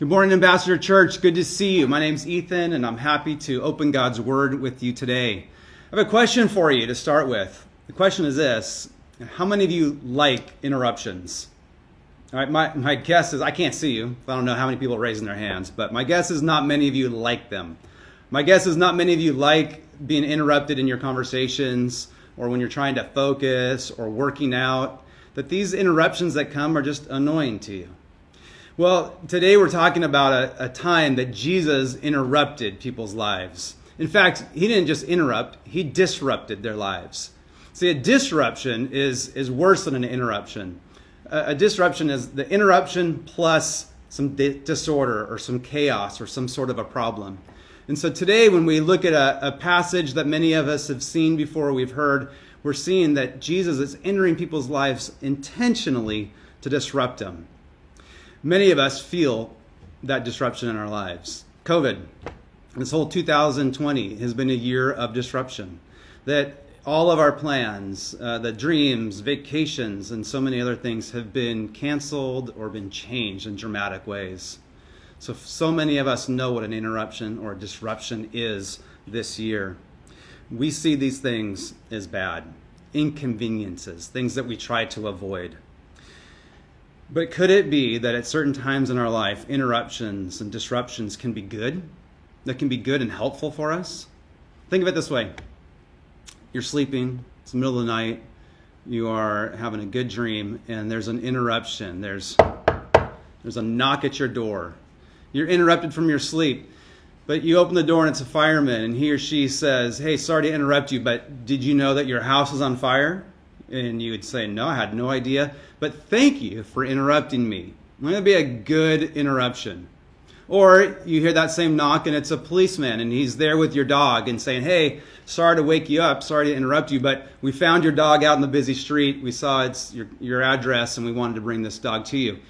Good morning, Ambassador Church. Good to see you. My name's Ethan, and I'm happy to open God's Word with you today. I have a question for you to start with. The question is this: how many of you like interruptions? All right, my guess is, I can't see you. I don't know how many people are raising their hands, but my guess is not many of you like them. My guess is not many of you like being interrupted in your conversations or when you're trying to focus or working out, that these interruptions that come are just annoying to you. Well, today we're talking about a time that Jesus interrupted people's lives. In fact, he didn't just interrupt, he disrupted their lives. See, a disruption is worse than an interruption. A disruption is the interruption plus some disorder or some chaos or some sort of a problem. And so today when we look at a passage that many of us have seen before, we've heard, we're seeing that Jesus is entering people's lives intentionally to disrupt them. Many of us feel that disruption in our lives. COVID, this whole 2020 has been a year of disruption. That all of our plans, the dreams, vacations, and so many other things have been canceled or been changed in dramatic ways. So many of us know what an interruption or a disruption is this year. We see these things as bad, inconveniences, things that we try to avoid. But could it be that at certain times in our life, interruptions and disruptions can be good? That can be good and helpful for us? Think of it this way. You're sleeping, it's the middle of the night, you are having a good dream, and there's an interruption. There's a knock at your door. You're interrupted from your sleep, but you open the door and it's a fireman, and he or she says, "Hey, sorry to interrupt you, but did you know that your house is on fire?" And you would say, "No, I had no idea, but thank you for interrupting me." That would be a good interruption. Or you hear that same knock and it's a policeman and he's there with your dog and saying, "Hey, sorry to wake you up, sorry to interrupt you, but we found your dog out in the busy street. We saw it's your address and we wanted to bring this dog to you."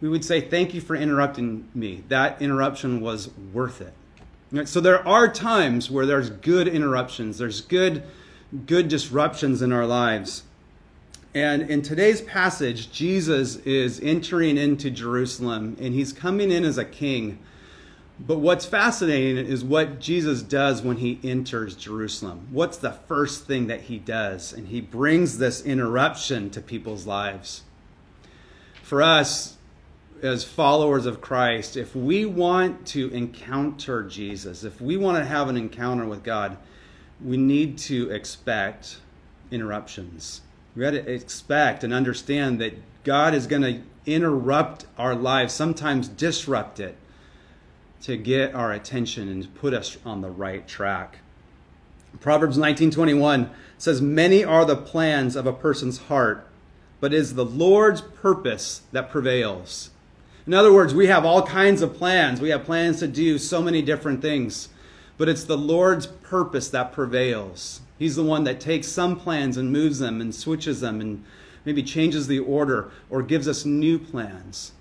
We would say, "Thank you for interrupting me. That interruption was worth it." So there are times where there's good interruptions, there's good disruptions in our lives. And in today's passage, Jesus is entering into Jerusalem, and he's coming in as a king. But what's fascinating is what Jesus does when he enters Jerusalem. What's the first thing that he does? And he brings this interruption to people's lives. For us, as followers of Christ, if we want to encounter Jesus, if we want to have an encounter with God, we need to expect interruptions. We got to expect and understand that God is going to interrupt our lives, sometimes disrupt it, to get our attention and put us on the right track. Proverbs 19:21 says, "Many are the plans of a person's heart, but it is the Lord's purpose that prevails." In other words, we have all kinds of plans. We have plans to do so many different things, but it's the Lord's purpose that prevails. He's the one that takes some plans and moves them and switches them and maybe changes the order or gives us new plans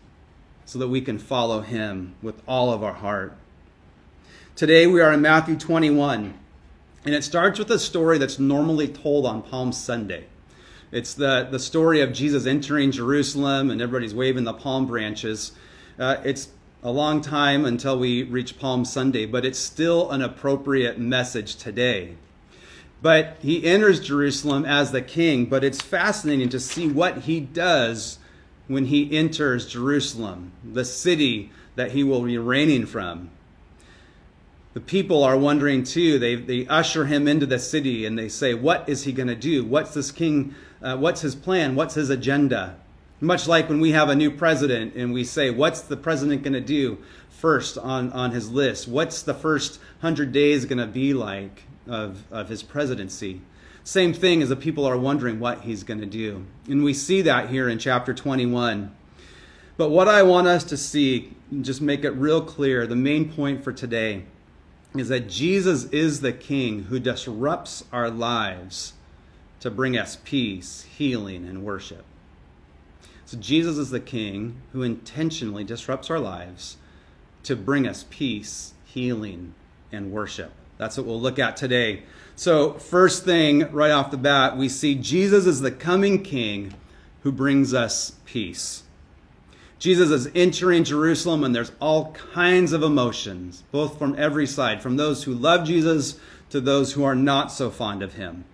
so that we can follow him with all of our heart. Today we are in Matthew 21, and it starts with a story that's normally told on Palm Sunday. It's the story of Jesus entering Jerusalem and everybody's waving the palm branches. It's a long time until we reach Palm Sunday, but it's still an appropriate message today. But he enters Jerusalem as the king, but it's fascinating to see what he does when he enters Jerusalem, the city that he will be reigning from. The people are wondering too. They usher him into the city and they say, what is he going to do? What's this king? What's his plan? What's his agenda? Much like when we have a new president and we say, what's the president going to do first on his list? What's the first 100 days going to be like of his presidency? Same thing as the people are wondering what he's going to do. And we see that here in chapter 21. But what I want us to see, just make it real clear, the main point for today is that Jesus is the king who disrupts our lives to bring us peace, healing, and worship. So Jesus is the king who intentionally disrupts our lives to bring us peace, healing, and worship. That's what we'll look at today. So first thing right off the bat, we see Jesus is the coming king who brings us peace. Jesus is entering Jerusalem, and there's all kinds of emotions, both from every side, from those who love Jesus to those who are not so fond of him.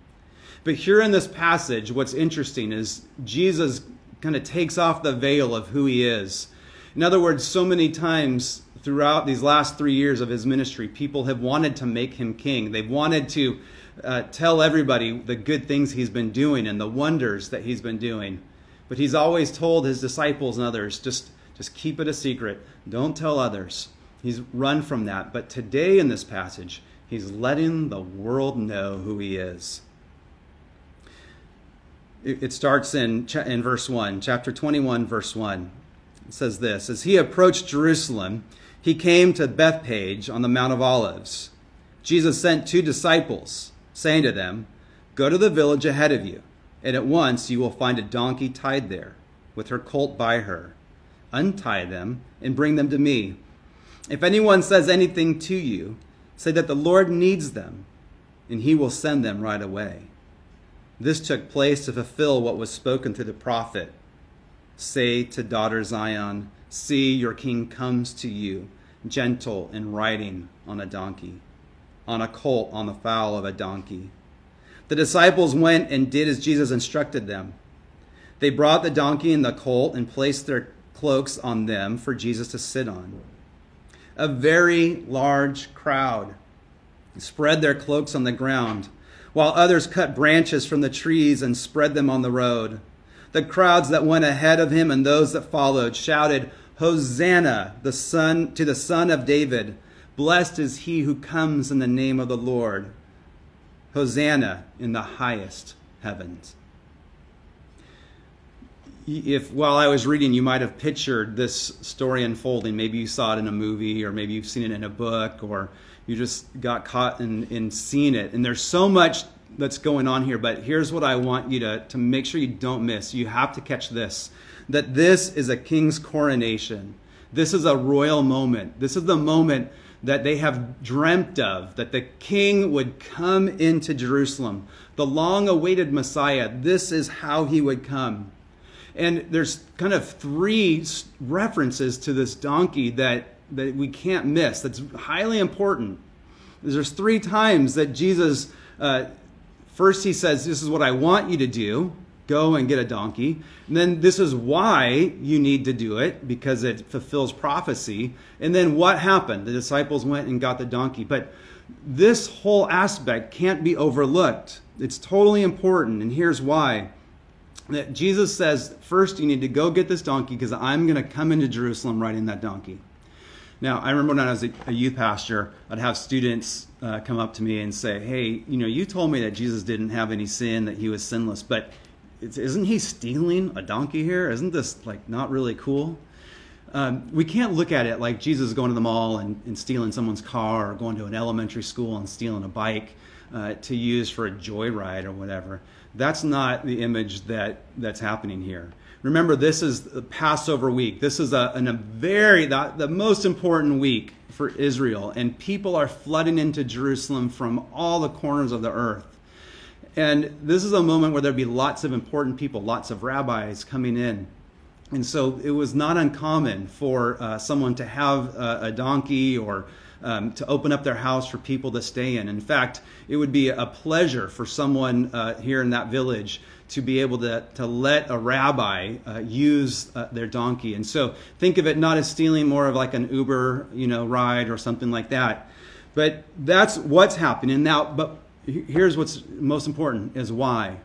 But here in this passage, what's interesting is Jesus kind of takes off the veil of who he is. In other words, so many times throughout these last 3 years of his ministry, people have wanted to make him king. They've wanted to tell everybody the good things he's been doing and the wonders that he's been doing. But he's always told his disciples and others, just keep it a secret. Don't tell others. He's run from that. But today in this passage, he's letting the world know who he is. It starts in verse 1, chapter 21, verse 1. It says this: as he approached Jerusalem, he came to Bethpage on the Mount of Olives. Jesus sent two disciples, saying to them, "Go to the village ahead of you, and at once you will find a donkey tied there, with her colt by her. Untie them and bring them to me. If anyone says anything to you, say that the Lord needs them, and he will send them right away." This took place to fulfill what was spoken through the prophet. "Say to daughter Zion, see, your king comes to you, gentle and riding on a donkey, on a colt, on the foal of a donkey." The disciples went and did as Jesus instructed them. They brought the donkey and the colt and placed their cloaks on them for Jesus to sit on. A very large crowd spread their cloaks on the ground, while others cut branches from the trees and spread them on the road. The crowds that went ahead of him and those that followed shouted, "Hosanna to the Son of David. Blessed is he who comes in the name of the Lord. Hosanna in the highest heavens." If while I was reading, you might have pictured this story unfolding. Maybe you saw it in a movie, or maybe you've seen it in a book, or you just got caught in seeing it. And there's so much that's going on here, but here's what I want you to make sure you don't miss. You have to catch this, that this is a king's coronation. This is a royal moment. This is the moment that they have dreamt of, that the king would come into Jerusalem, the long-awaited Messiah. This is how he would come. And there's kind of three references to this donkey that we can't miss. That's highly important. There's three times that Jesus, first he says, this is what I want you to do. Go and get a donkey. And then this is why you need to do it, because it fulfills prophecy. And then what happened? The disciples went and got the donkey. But this whole aspect can't be overlooked. It's totally important. And here's why. That Jesus says, first you need to go get this donkey, because I'm going to come into Jerusalem riding that donkey. Now, I remember when I was a youth pastor, I'd have students come up to me and say, "Hey, you told me that Jesus didn't have any sin, that he was sinless, but isn't he stealing a donkey here? Isn't this not really cool?" We can't look at it like Jesus going to the mall and stealing someone's car, or going to an elementary school and stealing a bike to use for a joyride or whatever. That's not the image that's happening here. Remember, this is the Passover week. This is the most important week for Israel, and people are flooding into Jerusalem from all the corners of the earth. And this is a moment where there'd be lots of important people, lots of rabbis coming in. And so it was not uncommon for someone to have a donkey, or to open up their house for people to stay in. In fact, it would be a pleasure for someone here in that village to be able to let a rabbi use their donkey. And so think of it not as stealing, more of like an Uber ride or something like that. But that's what's happening now. But here's what's most important is why.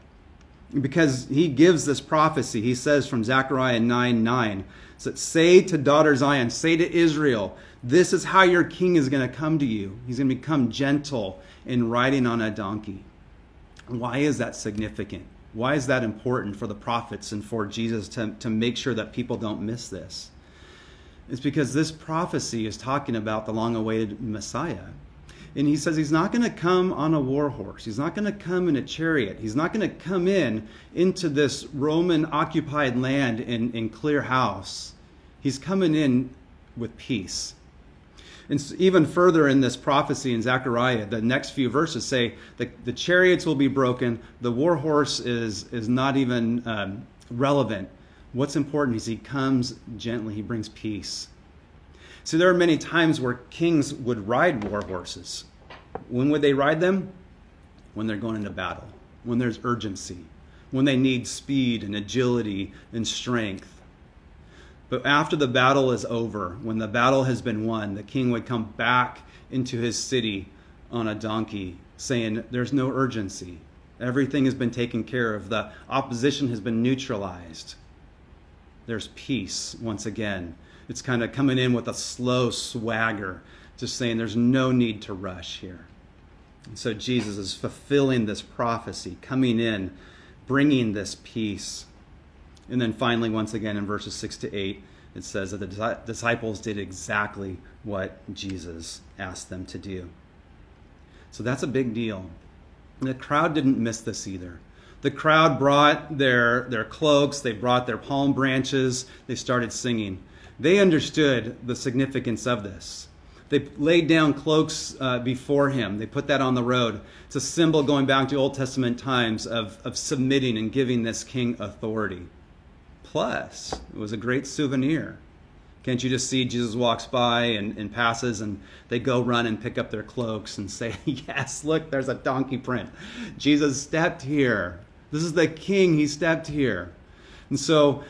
Because he gives this prophecy. He says from Zechariah 9:9, so say to daughter Zion, say to Israel, this is how your king is going to come to you. He's going to become gentle and riding on a donkey. Why is that significant? Why is that important for the prophets and for Jesus to make sure that people don't miss this? It's because this prophecy is talking about the long-awaited Messiah. And he says he's not going to come on a war horse. He's not going to come in a chariot. He's not going to come into this Roman-occupied land and clear house. He's coming in with peace. And so even further in this prophecy in Zechariah, the next few verses say that the chariots will be broken. The war horse is not even relevant. What's important is he comes gently, he brings peace. See, there are many times where kings would ride war horses. When would they ride them? When they're going into battle, when there's urgency, when they need speed and agility and strength. But after the battle is over, when the battle has been won, the king would come back into his city on a donkey, saying, there's no urgency. Everything has been taken care of. The opposition has been neutralized. There's peace once again. It's kind of coming in with a slow swagger, just saying there's no need to rush here. And so Jesus is fulfilling this prophecy, coming in, bringing this peace. And then finally, once again, in verses 6 to 8, it says that the disciples did exactly what Jesus asked them to do. So that's a big deal. And the crowd didn't miss this either. The crowd brought their cloaks, they brought their palm branches, they started singing. They understood the significance of this. They laid down cloaks before him. They put that on the road. It's a symbol going back to Old Testament times of submitting and giving this king authority. Plus, it was a great souvenir. Can't you just see Jesus walks by and passes, and they go run and pick up their cloaks and say, yes, look, there's a donkey print. Jesus stepped here. This is the king. He stepped here. And so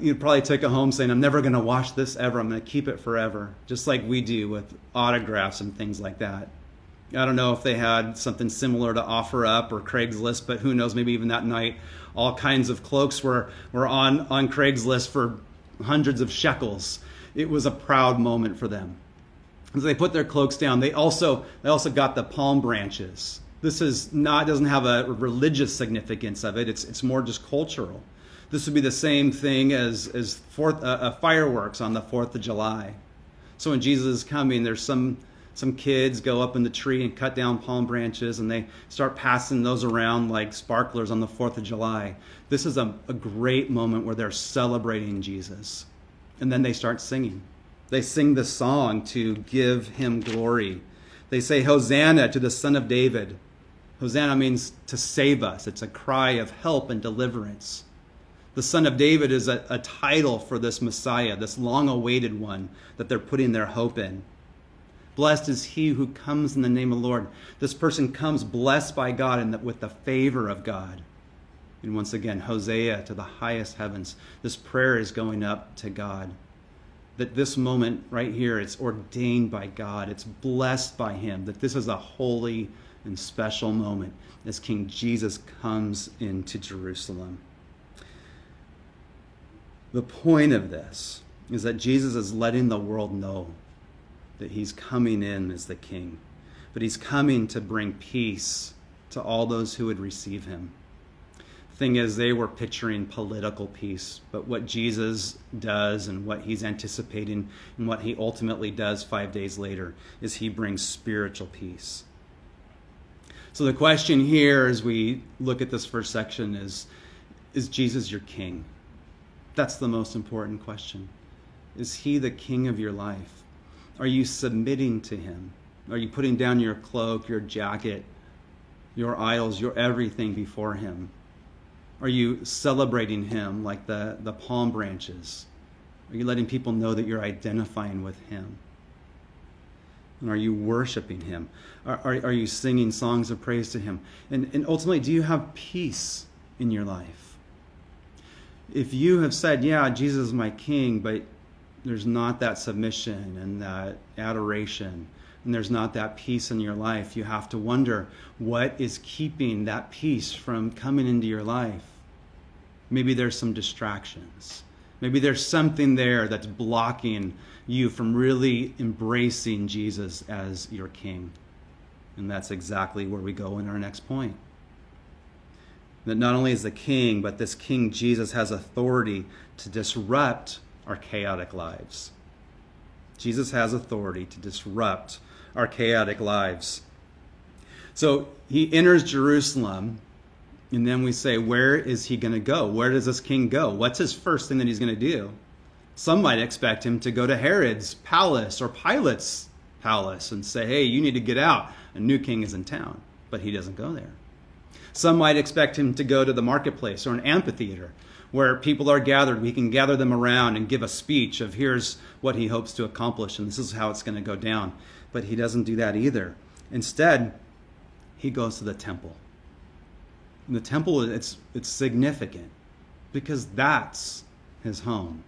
you probably take it home saying, I'm never going to wash this ever. I'm going to keep it forever, just like we do with autographs and things like that. I don't know if they had something similar to OfferUp or Craigslist, but who knows, maybe even that night, all kinds of cloaks were on Craigslist for hundreds of shekels. It was a proud moment for them. And so they put their cloaks down. They also got the palm branches. This is not doesn't have a religious significance of it. It's more just cultural. This would be the same thing as fireworks on the 4th of July. So when Jesus is coming, there's some kids go up in the tree and cut down palm branches, and they start passing those around like sparklers on the 4th of July. This is a great moment where they're celebrating Jesus. And then they start singing. They sing the song to give him glory. They say, Hosanna to the Son of David. Hosanna means to save us. It's a cry of help and deliverance. The Son of David is a title for this Messiah, this long-awaited one that they're putting their hope in. Blessed is he who comes in the name of the Lord. This person comes blessed by God and with the favor of God. And once again, Hosea to the highest heavens. This prayer is going up to God. That this moment right here, it's ordained by God. It's blessed by him. That this is a holy and special moment as King Jesus comes into Jerusalem. The point of this is that Jesus is letting the world know that he's coming in as the king. But he's coming to bring peace to all those who would receive him. Thing is, they were picturing political peace, but what Jesus does and what he's anticipating and what he ultimately does 5 days later is he brings spiritual peace. So the question here as we look at this first section is Jesus your king? That's the most important question. Is he the king of your life? Are you submitting to him? Are you putting down your cloak, your jacket, your idols, your everything before him? Are you celebrating him like the palm branches? Are you letting people know that you're identifying with him? And are you worshiping him? Are you singing songs of praise to him? And ultimately, do you have peace in your life? If you have said, yeah, Jesus is my king, but there's not that submission and that adoration, and there's not that peace in your life, you have to wonder what is keeping that peace from coming into your life. Maybe there's some distractions. Maybe there's something there that's blocking you from really embracing Jesus as your king. And that's exactly where we go in our next point. That not only is the king, but this King Jesus has authority to disrupt our chaotic lives. Jesus has authority to disrupt our chaotic lives. So he enters Jerusalem, and then we say, where is he going to go? Where does this king go? What's his first thing that he's going to do? Some might expect him to go to Herod's palace or Pilate's palace and say, hey, you need to get out. A new king is in town, but he doesn't go there. Some might expect him to go to the marketplace or an amphitheater where people are gathered, we can gather them around and give a speech of here's what he hopes to accomplish, and this is how it's going to go down. But he doesn't do that either. Instead, he goes to the temple. And the temple, it's significant because that's his home.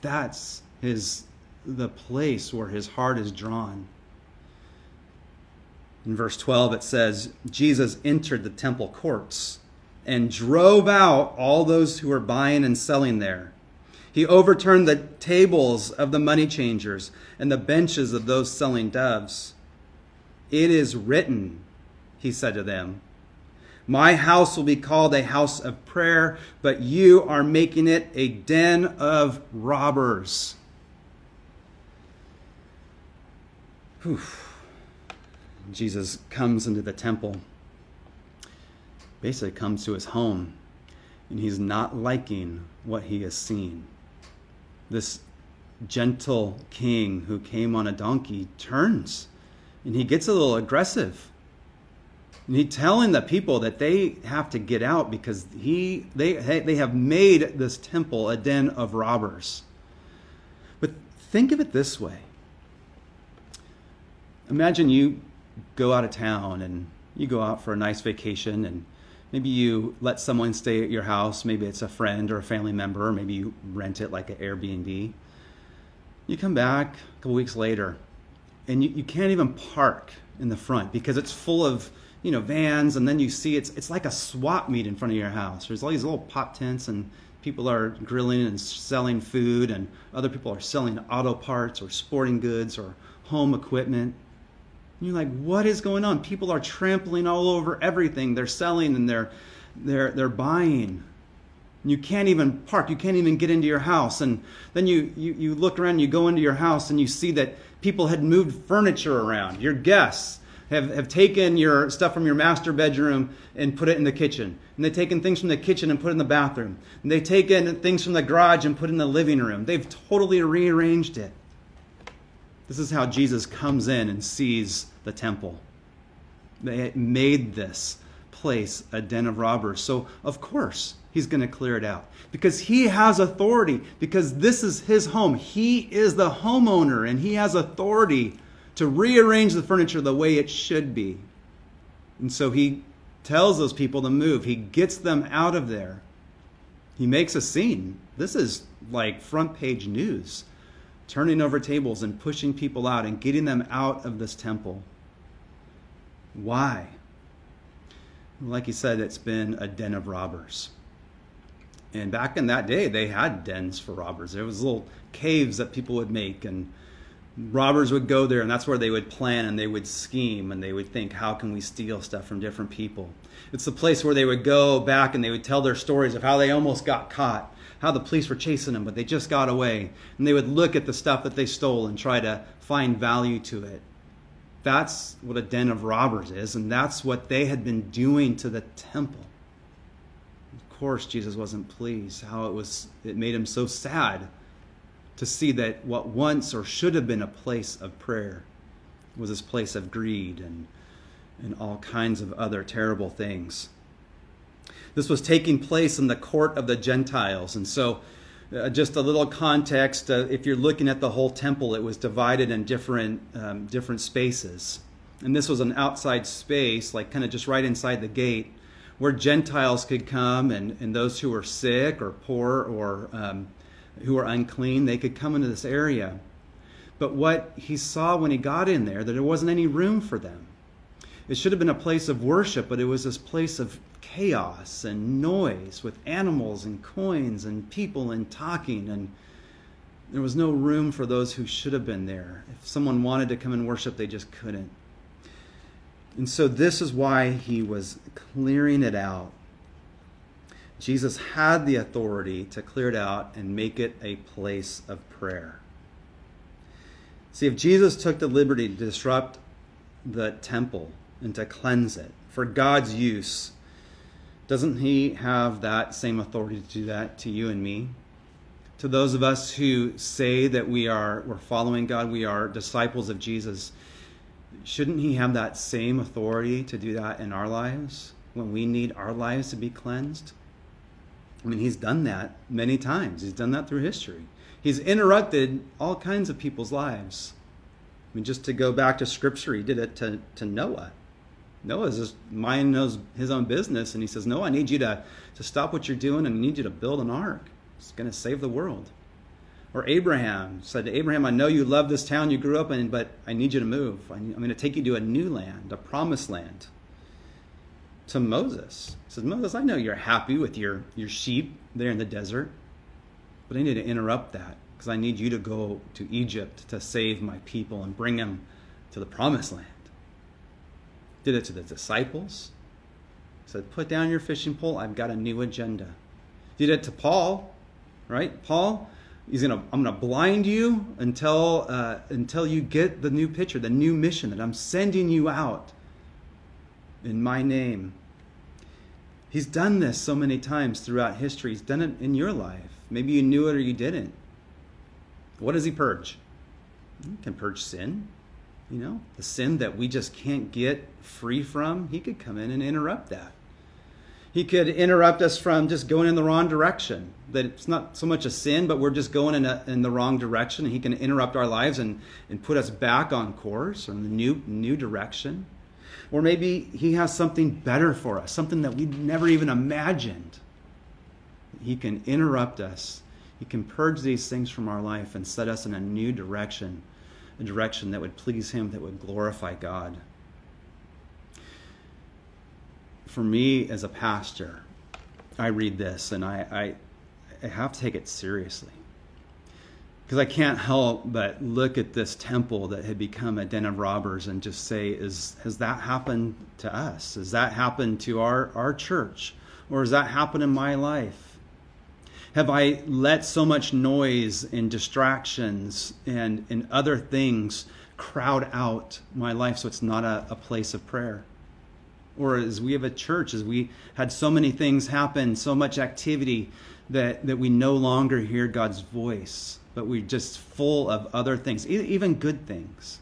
That's the place where his heart is drawn. In verse 12, it says, Jesus entered the temple courts and drove out all those who were buying and selling there. He overturned the tables of the money changers and the benches of those selling doves. It is written, he said to them, my house will be called a house of prayer, but you are making it a den of robbers. Whew. Jesus comes into the temple, basically comes to his home, and he's not liking what he has seen. This gentle king who came on a donkey turns, and he gets a little aggressive. And he's telling the people that they have to get out because they have made this temple a den of robbers. But think of it this way. Imagine you go out of town and you go out for a nice vacation, and maybe you let someone stay at your house. Maybe it's a friend or a family member, or maybe you rent it like an Airbnb. You come back a couple weeks later, and you can't even park in the front because it's full of, you know, vans, and then you see it's like a swap meet in front of your house. There's all these little pop tents, and people are grilling and selling food, and other people are selling auto parts or sporting goods or home equipment. You're like, what is going on? People are trampling all over everything. They're selling and they're buying. And you can't even park. You can't even get into your house. And then you look around and you go into your house and you see that people had moved furniture around. Your guests have taken your stuff from your master bedroom and put it in the kitchen. And they've taken things from the kitchen and put it in the bathroom. And they've taken things from the garage and put it in the living room. They've totally rearranged it. This is how Jesus comes in and sees the temple. They made this place a den of robbers. So, of course, he's going to clear it out because he has authority, because this is his home. He is the homeowner, and he has authority to rearrange the furniture the way it should be. And so he tells those people to move. He gets them out of there. He makes a scene. This is like front page news. Turning over tables and pushing people out and getting them out of this temple. Why? Like he said, it's been a den of robbers. And back in that day, they had dens for robbers. There was little caves that people would make, and robbers would go there, and that's where they would plan and they would scheme and they would think, how can we steal stuff from different people? It's the place where they would go back and they would tell their stories of how they almost got caught, how the police were chasing them, but they just got away. And they would look at the stuff that they stole and try to find value to it. That's what a den of robbers is, and that's what they had been doing to the temple. Of course, Jesus wasn't pleased. It made him so sad to see that what once or should have been a place of prayer was this place of greed and all kinds of other terrible things. This was taking place in the court of the Gentiles. And so just a little context, if you're looking at the whole temple, it was divided in different spaces. And this was an outside space, like kind of just right inside the gate, where Gentiles could come and those who were sick or poor or who were unclean, they could come into this area. But what he saw when he got in there, that there wasn't any room for them. It should have been a place of worship, but it was this place of chaos and noise with animals and coins and people and talking, and there was no room for those who should have been there. If someone wanted to come and worship, they just couldn't. And so this is why he was clearing it out. Jesus had the authority to clear it out and make it a place of prayer. See, if Jesus took the liberty to disrupt the temple and to cleanse it for God's use, doesn't he have that same authority to do that to you and me? To those of us who say that we're following God, we are disciples of Jesus, shouldn't he have that same authority to do that in our lives when we need our lives to be cleansed? I mean, he's done that many times. He's done that through history. He's interrupted all kinds of people's lives. I mean, just to go back to scripture, he did it to Noah. Noah's just minding his own business, and he says, Noah, I need you to stop what you're doing, and I need you to build an ark. It's going to save the world. Or Abraham said to Abraham, I know you love this town you grew up in, but I need you to move. I'm going to take you to a new land, a promised land. To Moses, he says, Moses, I know you're happy with your sheep there in the desert, but I need to interrupt that because I need you to go to Egypt to save my people and bring them to the promised land. Did it to the disciples. He said, put down your fishing pole. I've got a new agenda. Did it to Paul, right? Paul, I'm gonna blind you until you get the new picture, the new mission that I'm sending you out in my name. He's done this so many times throughout history. He's done it in your life. Maybe you knew it or you didn't. What does he purge? He can purge sin. The sin that we just can't get free from. He could come in and interrupt that. He could interrupt us from just going in the wrong direction. That it's not so much a sin, but we're just going in the wrong direction. He can interrupt our lives and put us back on course or in the new direction. Or maybe he has something better for us, something that we'd never even imagined. He can interrupt us. He can purge these things from our life and set us in a new direction, a direction that would please him, that would glorify God. For me as a pastor, I read this and I have to take it seriously. Because I can't help but look at this temple that had become a den of robbers and just say, has that happened to us? Has that happened to our church? Or has that happened in my life? Have I let so much noise and distractions and other things crowd out my life so it's not a place of prayer? Or as we have a church, as we had so many things happen, so much activity, that we no longer hear God's voice, but we're just full of other things, even good things.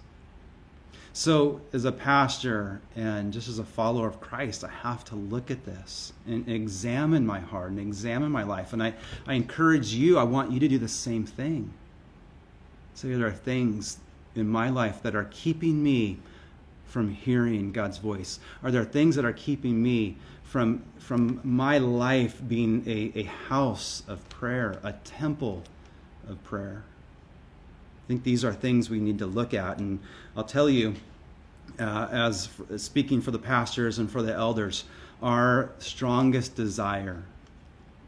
So as a pastor and just as a follower of Christ, I have to look at this and examine my heart and examine my life. And I encourage you, I want you to do the same thing. So there are things in my life that are keeping me from hearing God's voice. Are there things that are keeping me from my life being a house of prayer, a temple of prayer? I think these are things we need to look at. And I'll tell you, as speaking for the pastors and for the elders, our strongest desire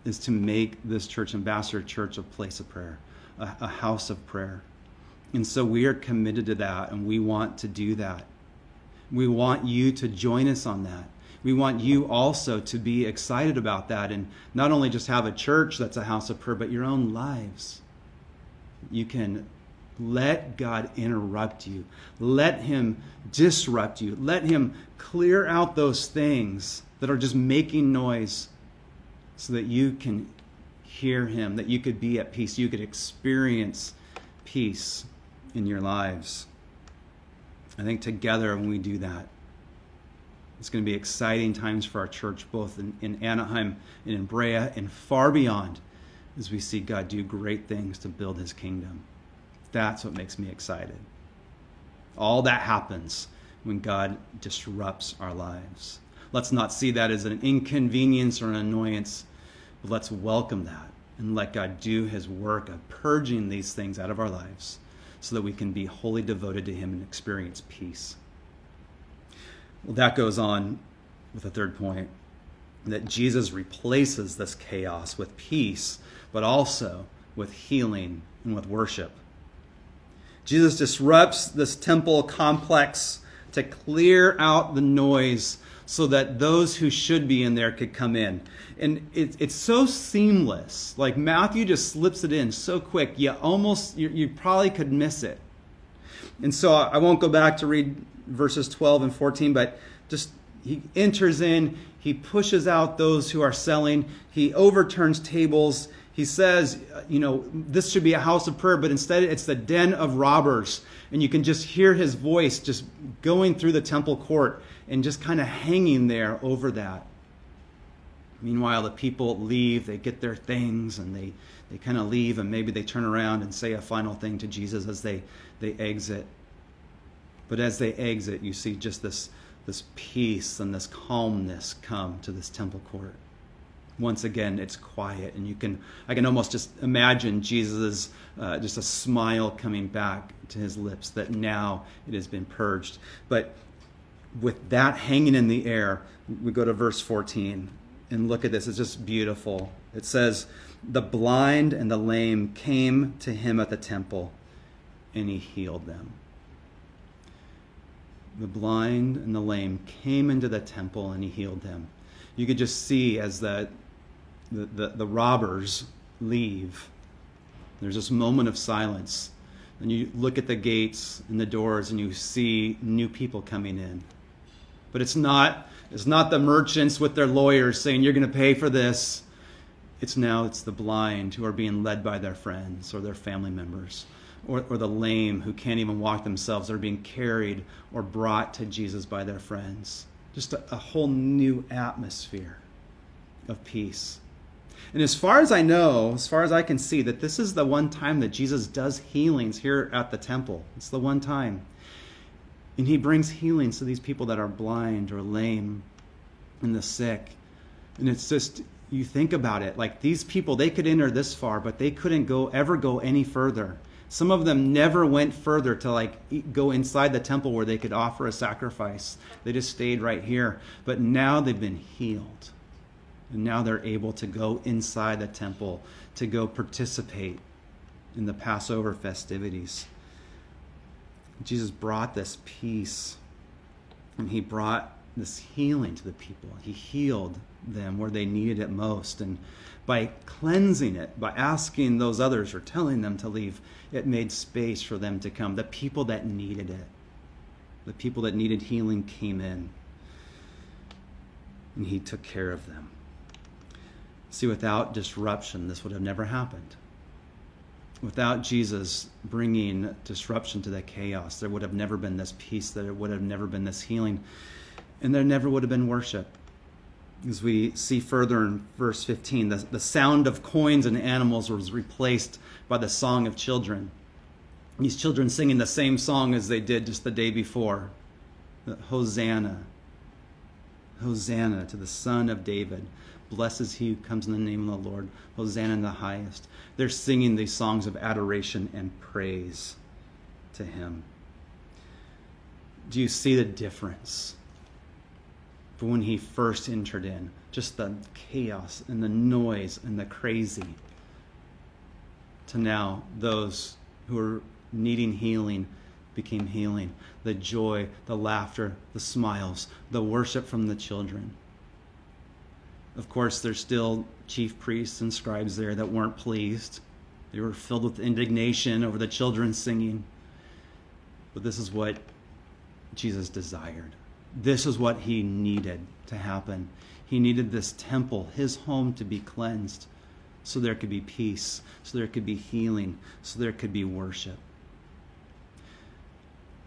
is to make this church, Ambassador Church, a place of prayer, a house of prayer. And so we are committed to that, and we want to do that. We want you to join us on that. We want you also to be excited about that and not only just have a church that's a house of prayer, but your own lives. You can let God interrupt you. Let him disrupt you. Let him clear out those things that are just making noise so that you can hear him, that you could be at peace, you could experience peace in your lives. I think together when we do that, it's going to be exciting times for our church, both in Anaheim and in Brea and far beyond, as we see God do great things to build his kingdom. That's what makes me excited. All that happens when God disrupts our lives. Let's not see that as an inconvenience or an annoyance, but let's welcome that and let God do his work of purging these things out of our lives so that we can be wholly devoted to him and experience peace. Well, that goes on with the third point, that Jesus replaces this chaos with peace, but also with healing and with worship. Jesus disrupts this temple complex to clear out the noise so that those who should be in there could come in. And it's so seamless. Like Matthew just slips it in so quick, you probably could miss it. And so I won't go back to read verses 12 and 14, but just he enters in, he pushes out those who are selling, he overturns tables, he says, this should be a house of prayer, but instead it's the den of robbers. And you can just hear his voice just going through the temple court and just kind of hanging there over that. Meanwhile, the people leave, they get their things, and they kind of leave, and maybe they turn around and say a final thing to Jesus as they exit. But as they exit, you see just this peace and this calmness come to this temple court. Once again, it's quiet, and I can almost just imagine Jesus' just a smile coming back to his lips that now it has been purged. But with that hanging in the air, we go to verse 14 and look at this. It's just beautiful. It says, "The blind and the lame came to him at the temple, and he healed them." The blind and the lame came into the temple, and he healed them. You could just see as the robbers leave, there's this moment of silence. And you look at the gates and the doors, and you see new people coming in. But it's not the merchants with their lawyers saying, "You're going to pay for this." It's the blind who are being led by their friends or their family members, or the lame who can't even walk themselves are being carried or brought to Jesus by their friends. Just a whole new atmosphere of peace. And as far as I know, as far as I can see, that this is the one time that Jesus does healings here at the temple. It's the one time. And he brings healings to these people that are blind or lame and the sick. And it's just, you think about it, like these people, they could enter this far, but they couldn't ever go any further. Some of them never went further to go inside the temple where they could offer a sacrifice. They just stayed right here. But now they've been healed. And now they're able to go inside the temple to go participate in the Passover festivities. Jesus brought this peace, and he brought this healing to the people. He healed them where they needed it most. And by cleansing it, by asking those others or telling them to leave, it made space for them to come. The people that needed it, the people that needed healing came in, and he took care of them. See, without disruption, this would have never happened. Without Jesus bringing disruption to that chaos, there would have never been this peace, there would have never been this healing, and there never would have been worship. As we see further in verse 15, the sound of coins and animals was replaced by the song of children. These children singing the same song as they did just the day before. Hosanna. Hosanna to the Son of David. Blessed is he who comes in the name of the Lord. Hosanna in the highest. They're singing these songs of adoration and praise to him. Do you see the difference? But when he first entered in, just the chaos and the noise and the crazy, to now those who are needing healing became healing. The joy, the laughter, the smiles, the worship from the children. Of course, there's still chief priests and scribes there that weren't pleased. They were filled with indignation over the children singing. But this is what Jesus desired. This is what he needed to happen. He needed this temple, his home, to be cleansed so there could be peace, so there could be healing, so there could be worship.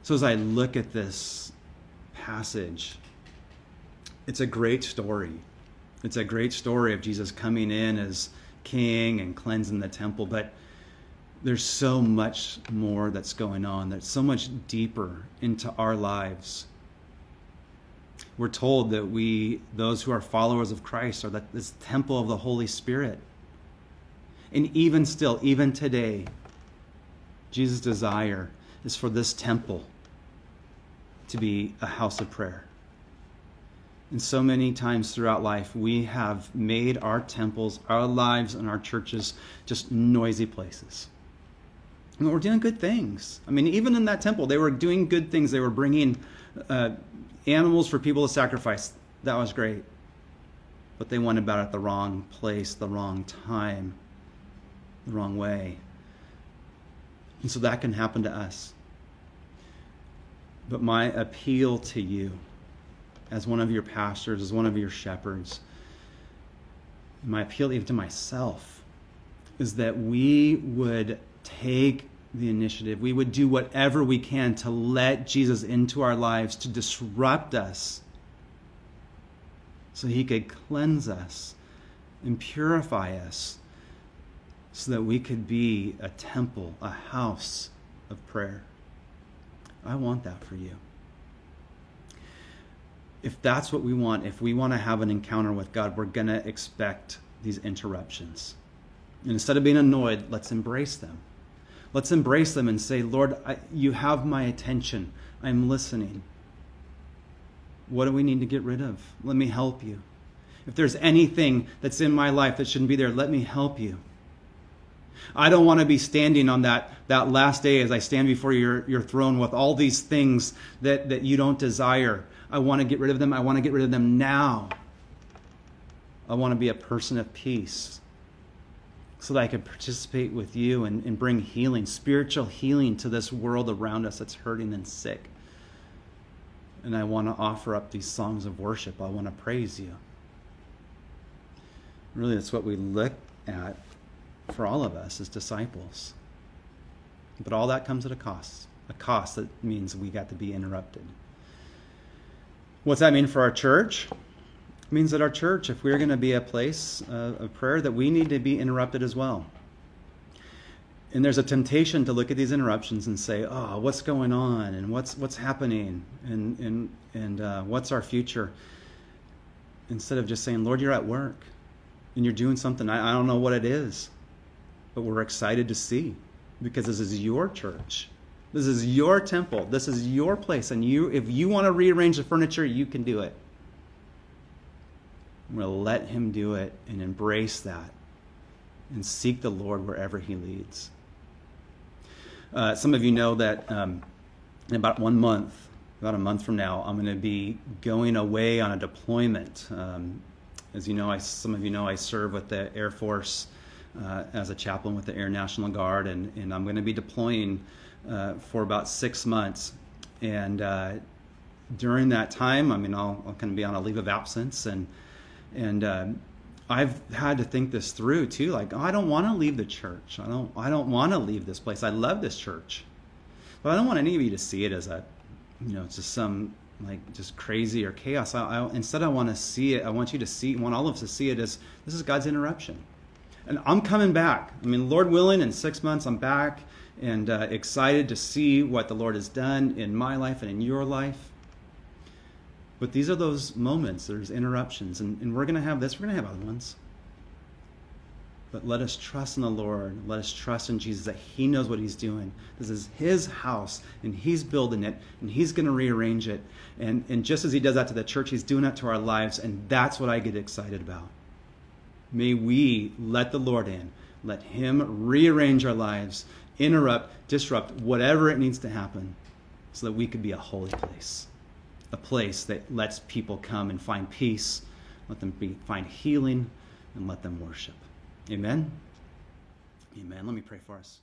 So as I look at this passage, it's a great story. It's a great story of Jesus coming in as king and cleansing the temple, but there's so much more that's going on. That's so much deeper into our lives. We're told that those who are followers of Christ, are this temple of the Holy Spirit. And even still, even today, Jesus' desire is for this temple to be a house of prayer. And so many times throughout life, we have made our temples, our lives, and our churches just noisy places. And we're doing good things. I mean, even in that temple, they were doing good things. They were bringing animals for people to sacrifice. That was great. But they went about it the wrong place, the wrong time, the wrong way. And so that can happen to us. But my appeal to you, as one of your pastors, as one of your shepherds, my appeal even to myself, is that we would take the initiative. We would do whatever we can to let Jesus into our lives, to disrupt us so he could cleanse us, and purify us so that we could be a temple, a house of prayer. I want that for you. If that's what we want, if we want to have an encounter with God, we're going to expect these interruptions. And instead of being annoyed, let's embrace them. Let's embrace them and say, Lord, you have my attention. I'm listening. What do we need to get rid of? Let me help you. If there's anything that's in my life that shouldn't be there, let me help you. I don't want to be standing on that last day as I stand before your throne with all these things that you don't desire. I want to get rid of them. I want to get rid of them now. I want to be a person of peace so that I can participate with you and bring healing, spiritual healing to this world around us that's hurting and sick. And I want to offer up these songs of worship. I want to praise you. Really, that's what we look at for all of us as disciples. But all that comes at a cost that means we got to be interrupted. What's that mean for our church? It means that our church, if we're going to be a place of prayer, that we need to be interrupted as well. And there's a temptation to look at these interruptions and say, oh, what's going on? And what's happening? And what's our future? Instead of just saying, Lord, you're at work. And you're doing something. I don't know what it is. But we're excited to see. Because this is your church. This is your temple. This is your place. And if you want to rearrange the furniture, you can do it. We'll let him do it and embrace that. And seek the Lord wherever he leads. Some of you know that in about a month from now, I'm going to be going away on a deployment. As you know, some of you know I serve with the Air Force as a chaplain with the Air National Guard, and I'm going to be deploying for about 6 months. And during that time, I'll kind of be on a leave of absence, and I've had to think this through too. Like, I don't want to leave the church. I don't want to leave this place. I love this church, but I don't want any of you to see it as just crazy or chaos. Instead, I want to see it. I want you to see. I want all of us to see it as this is God's interruption, and I'm coming back. Lord willing, in 6 months I'm back and excited to see what the Lord has done in my life and in your life. But these are those moments. There's interruptions, and we're going to have this. We're going to have other ones. But let us trust in the Lord. Let us trust in Jesus that he knows what he's doing. This is his house, and he's building it, and he's going to rearrange it. And just as he does that to the church, he's doing that to our lives, and that's what I get excited about. May we let the Lord in. Let him rearrange our lives, interrupt, disrupt, whatever it needs to happen, so that we could be a holy place, a place that lets people come and find peace, let them find healing, and let them worship. Amen. Amen. Let me pray for us.